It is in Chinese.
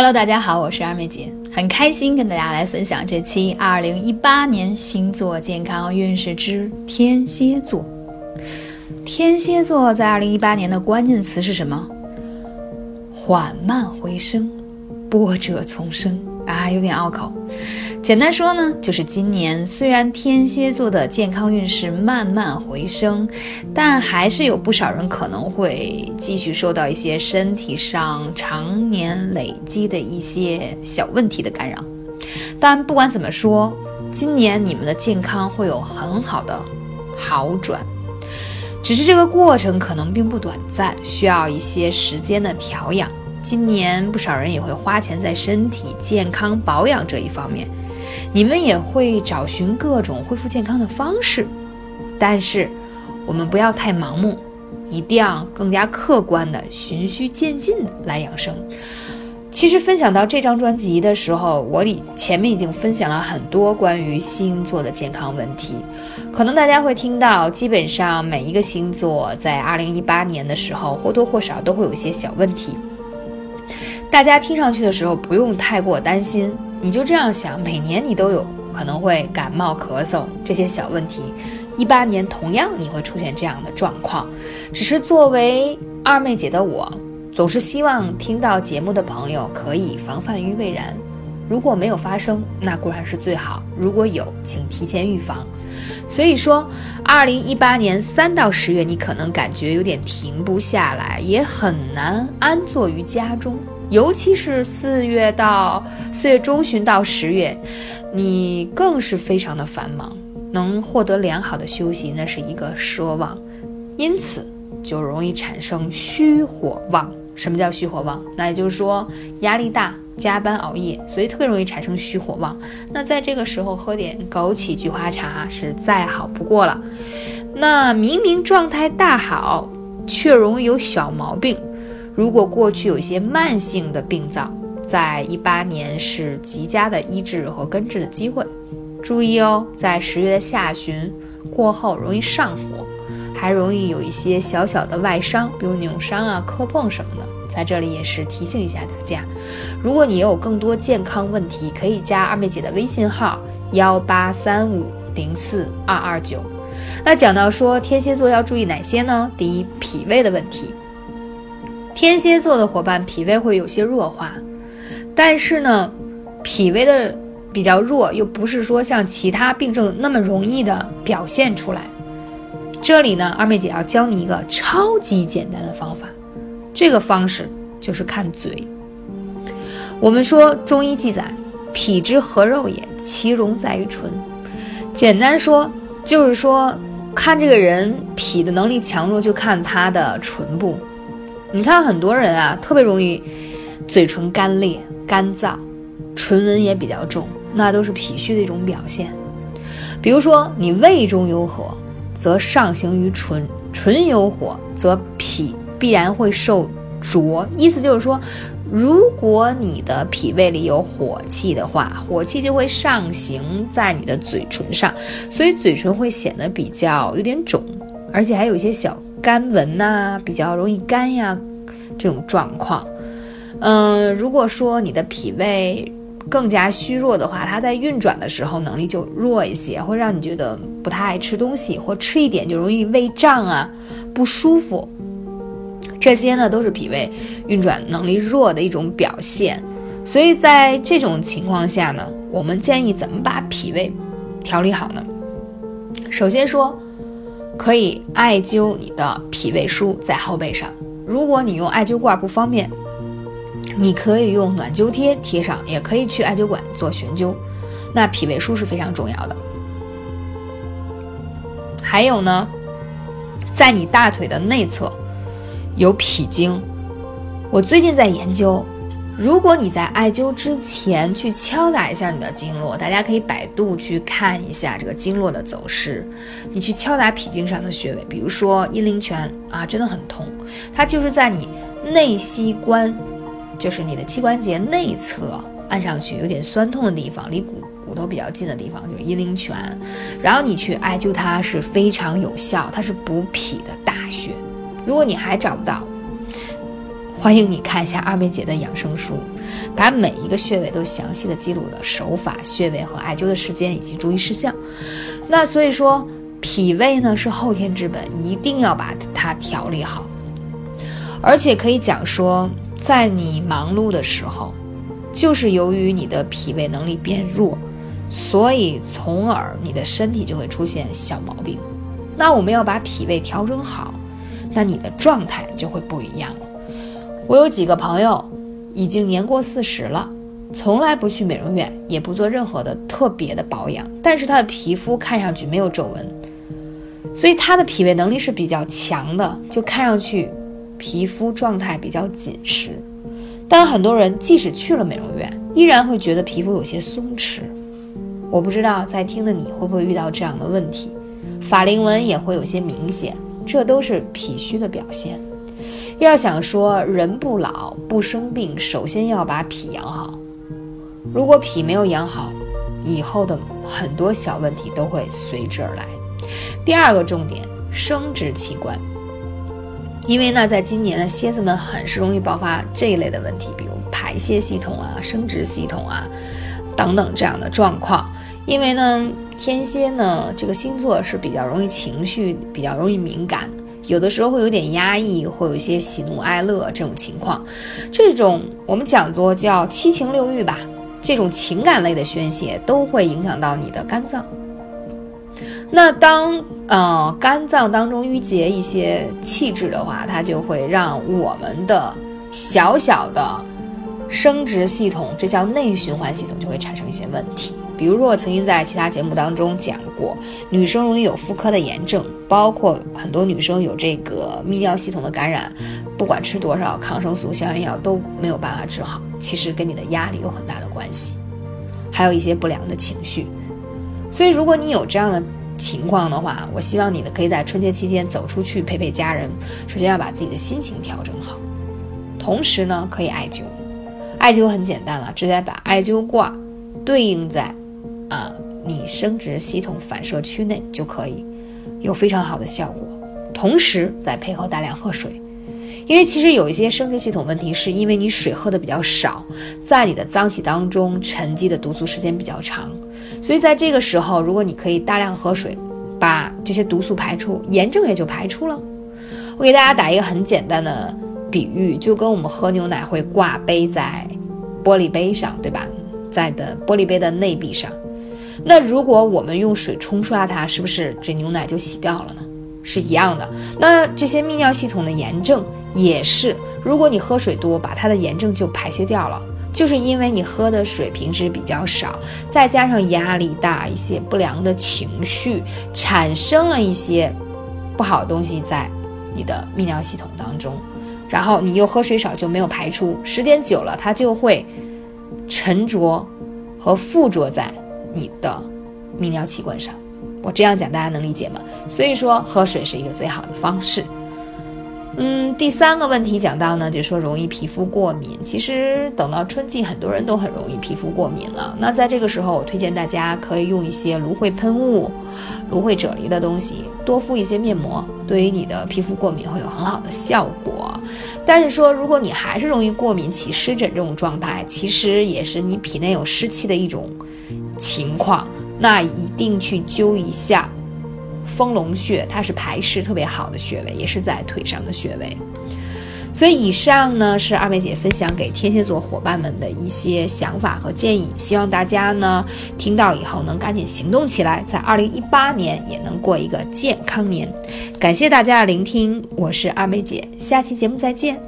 Hello， 大家好，我是二妹姐，很开心跟大家来分享这期2018年星座健康运势之天蝎座。天蝎座在2018年的关键词是什么？缓慢回升，波折丛生啊，有点拗口。简单说呢，就是今年虽然天蝎座的健康运势慢慢回升，但还是有不少人可能会继续受到一些身体上常年累积的一些小问题的干扰。但不管怎么说，今年你们的健康会有很好的好转，只是这个过程可能并不短暂，需要一些时间的调养。今年不少人也会花钱在身体健康保养这一方面，你们也会找寻各种恢复健康的方式，但是我们不要太盲目，一定要更加客观的循序渐进来养生。其实分享到这张专辑的时候，我前面已经分享了很多关于星座的健康问题，可能大家会听到基本上每一个星座在2018年的时候或多或少都会有一些小问题，大家听上去的时候不用太过担心，你就这样想，每年你都有可能会感冒咳嗽这些小问题，18年同样你会出现这样的状况。只是作为二妹姐的我，总是希望听到节目的朋友可以防范于未然，如果没有发生那固然是最好，如果有请提前预防。所以说2018年3到10月你可能感觉有点停不下来，也很难安坐于家中，尤其是4月中旬到10月，你更是非常的繁忙，能获得良好的休息那是一个奢望，因此就容易产生虚火旺。什么叫虚火旺？那也就是说压力大，加班熬夜，所以特别容易产生虚火旺。那在这个时候喝点枸杞菊花茶是再好不过了。那明明状态大好，却容易有小毛病，如果过去有一些慢性的病灶，在18年是极佳的医治和根治的机会。注意哦，在10月下旬过后容易上火，还容易有一些小小的外伤，比如扭伤啊、磕碰什么的。在这里也是提醒一下大家，如果你有更多健康问题，可以加二妹姐的微信号183504229。那讲到说天蝎座要注意哪些呢？第一，脾胃的问题。天蝎座的伙伴脾胃会有些弱化，但是呢，脾胃的比较弱，又不是说像其他病症那么容易的表现出来。这里呢，二妹姐要教你一个超级简单的方法，这个方式就是看嘴。我们说中医记载，脾之合肉也，其容在于唇。简单说，就是说看这个人脾的能力强弱，就看他的唇部。你看很多人啊，特别容易嘴唇干裂干燥，唇纹也比较重，那都是脾虚的一种表现。比如说你胃中有火，则上行于唇，唇有火，则脾必然会受灼。意思就是说，如果你的脾胃里有火气的话，火气就会上行在你的嘴唇上，所以嘴唇会显得比较有点肿，而且还有一些小干纹啊，比较容易干呀，这种状况。如果说你的脾胃更加虚弱的话，它在运转的时候能力就弱一些，会让你觉得不太爱吃东西，或吃一点就容易胃胀啊，不舒服。这些呢都是脾胃运转能力弱的一种表现。所以在这种情况下呢，我们建议怎么把脾胃调理好呢？首先说可以艾灸你的脾胃腧在后背上，如果你用艾灸罐不方便，你可以用暖灸贴贴上，也可以去艾灸馆做悬灸。那脾胃腧是非常重要的。还有呢，在你大腿的内侧有脾经，我最近在研究，如果你在艾灸之前去敲打一下你的经络，大家可以百度去看一下这个经络的走势，你去敲打脾经上的穴位，比如说阴陵泉啊，真的很痛，它就是在你内膝关，就是你的膝关节内侧按上去有点酸痛的地方，离骨头比较近的地方就是阴陵泉，然后你去艾灸它是非常有效，它是补脾的大穴。如果你还找不到，欢迎你看一下二妹姐的养生书，把每一个穴位都详细的记录了手法、穴位和艾灸的时间以及注意事项。那所以说脾胃呢是后天之本，一定要把它调理好。而且可以讲说，在你忙碌的时候，就是由于你的脾胃能力变弱，所以从而你的身体就会出现小毛病。那我们要把脾胃调整好，那你的状态就会不一样了。我有几个朋友已经年过40了，从来不去美容院，也不做任何的特别的保养，但是他的皮肤看上去没有皱纹，所以他的脾胃能力是比较强的，就看上去皮肤状态比较紧实。但很多人即使去了美容院，依然会觉得皮肤有些松弛。我不知道在听的你会不会遇到这样的问题，法令纹也会有些明显，这都是脾虚的表现。要想说人不老不生病，首先要把脾养好。如果脾没有养好，以后的很多小问题都会随之而来。第二个重点，生殖器官。因为呢，在今年呢，蝎子们很是容易爆发这一类的问题，比如排泄系统啊、生殖系统啊等等这样的状况。因为呢，天蝎呢这个星座是比较容易情绪，比较容易敏感，有的时候会有点压抑，会有一些喜怒哀乐这种情况。这种我们讲做叫七情六欲吧，这种情感类的宣泄都会影响到你的肝脏。那当肝脏当中淤结一些气滞的话，它就会让我们的小小的生殖系统，这叫内循环系统，就会产生一些问题。比如说我曾经在其他节目当中讲过，女生容易有妇科的炎症，包括很多女生有这个泌尿系统的感染，不管吃多少抗生素、消炎药都没有办法治好，其实跟你的压力有很大的关系，还有一些不良的情绪。所以如果你有这样的情况的话，我希望你可以在春节期间走出去陪陪家人，首先要把自己的心情调整好。同时呢，可以艾灸。艾灸很简单了，直接把艾灸挂对应在你生殖系统反射区内就可以，有非常好的效果。同时再配合大量喝水，因为其实有一些生殖系统问题是因为你水喝的比较少，在你的脏器当中沉积的毒素时间比较长，所以在这个时候如果你可以大量喝水，把这些毒素排出，炎症也就排出了。我给大家打一个很简单的比喻，就跟我们喝牛奶会挂杯在玻璃杯上，对吧？在的玻璃杯的内壁上，那如果我们用水冲刷它，是不是这牛奶就洗掉了呢？是一样的。那这些泌尿系统的炎症也是，如果你喝水多，把它的炎症就排泄掉了，就是因为你喝的水平时比较少，再加上压力大，一些不良的情绪，产生了一些不好的东西在你的泌尿系统当中，然后你又喝水少就没有排出，时间久了它就会沉着和附着在你的泌尿器官上。我这样讲大家能理解吗？所以说喝水是一个最好的方式。第三个问题讲到呢，就是说容易皮肤过敏。其实等到春季，很多人都很容易皮肤过敏了。那在这个时候，我推荐大家可以用一些芦荟喷雾、芦荟啫喱的东西，多敷一些面膜，对于你的皮肤过敏会有很好的效果。但是说如果你还是容易过敏、起湿疹这种状态，其实也是你体内有湿气的一种情况，那一定去灸一下丰隆穴，它是排湿特别好的穴位，也是在腿上的穴位。所以以上呢是二妹姐分享给天蝎座伙伴们的一些想法和建议，希望大家呢听到以后能赶紧行动起来，在2018年也能过一个健康年。感谢大家的聆听，我是二妹姐，下期节目再见。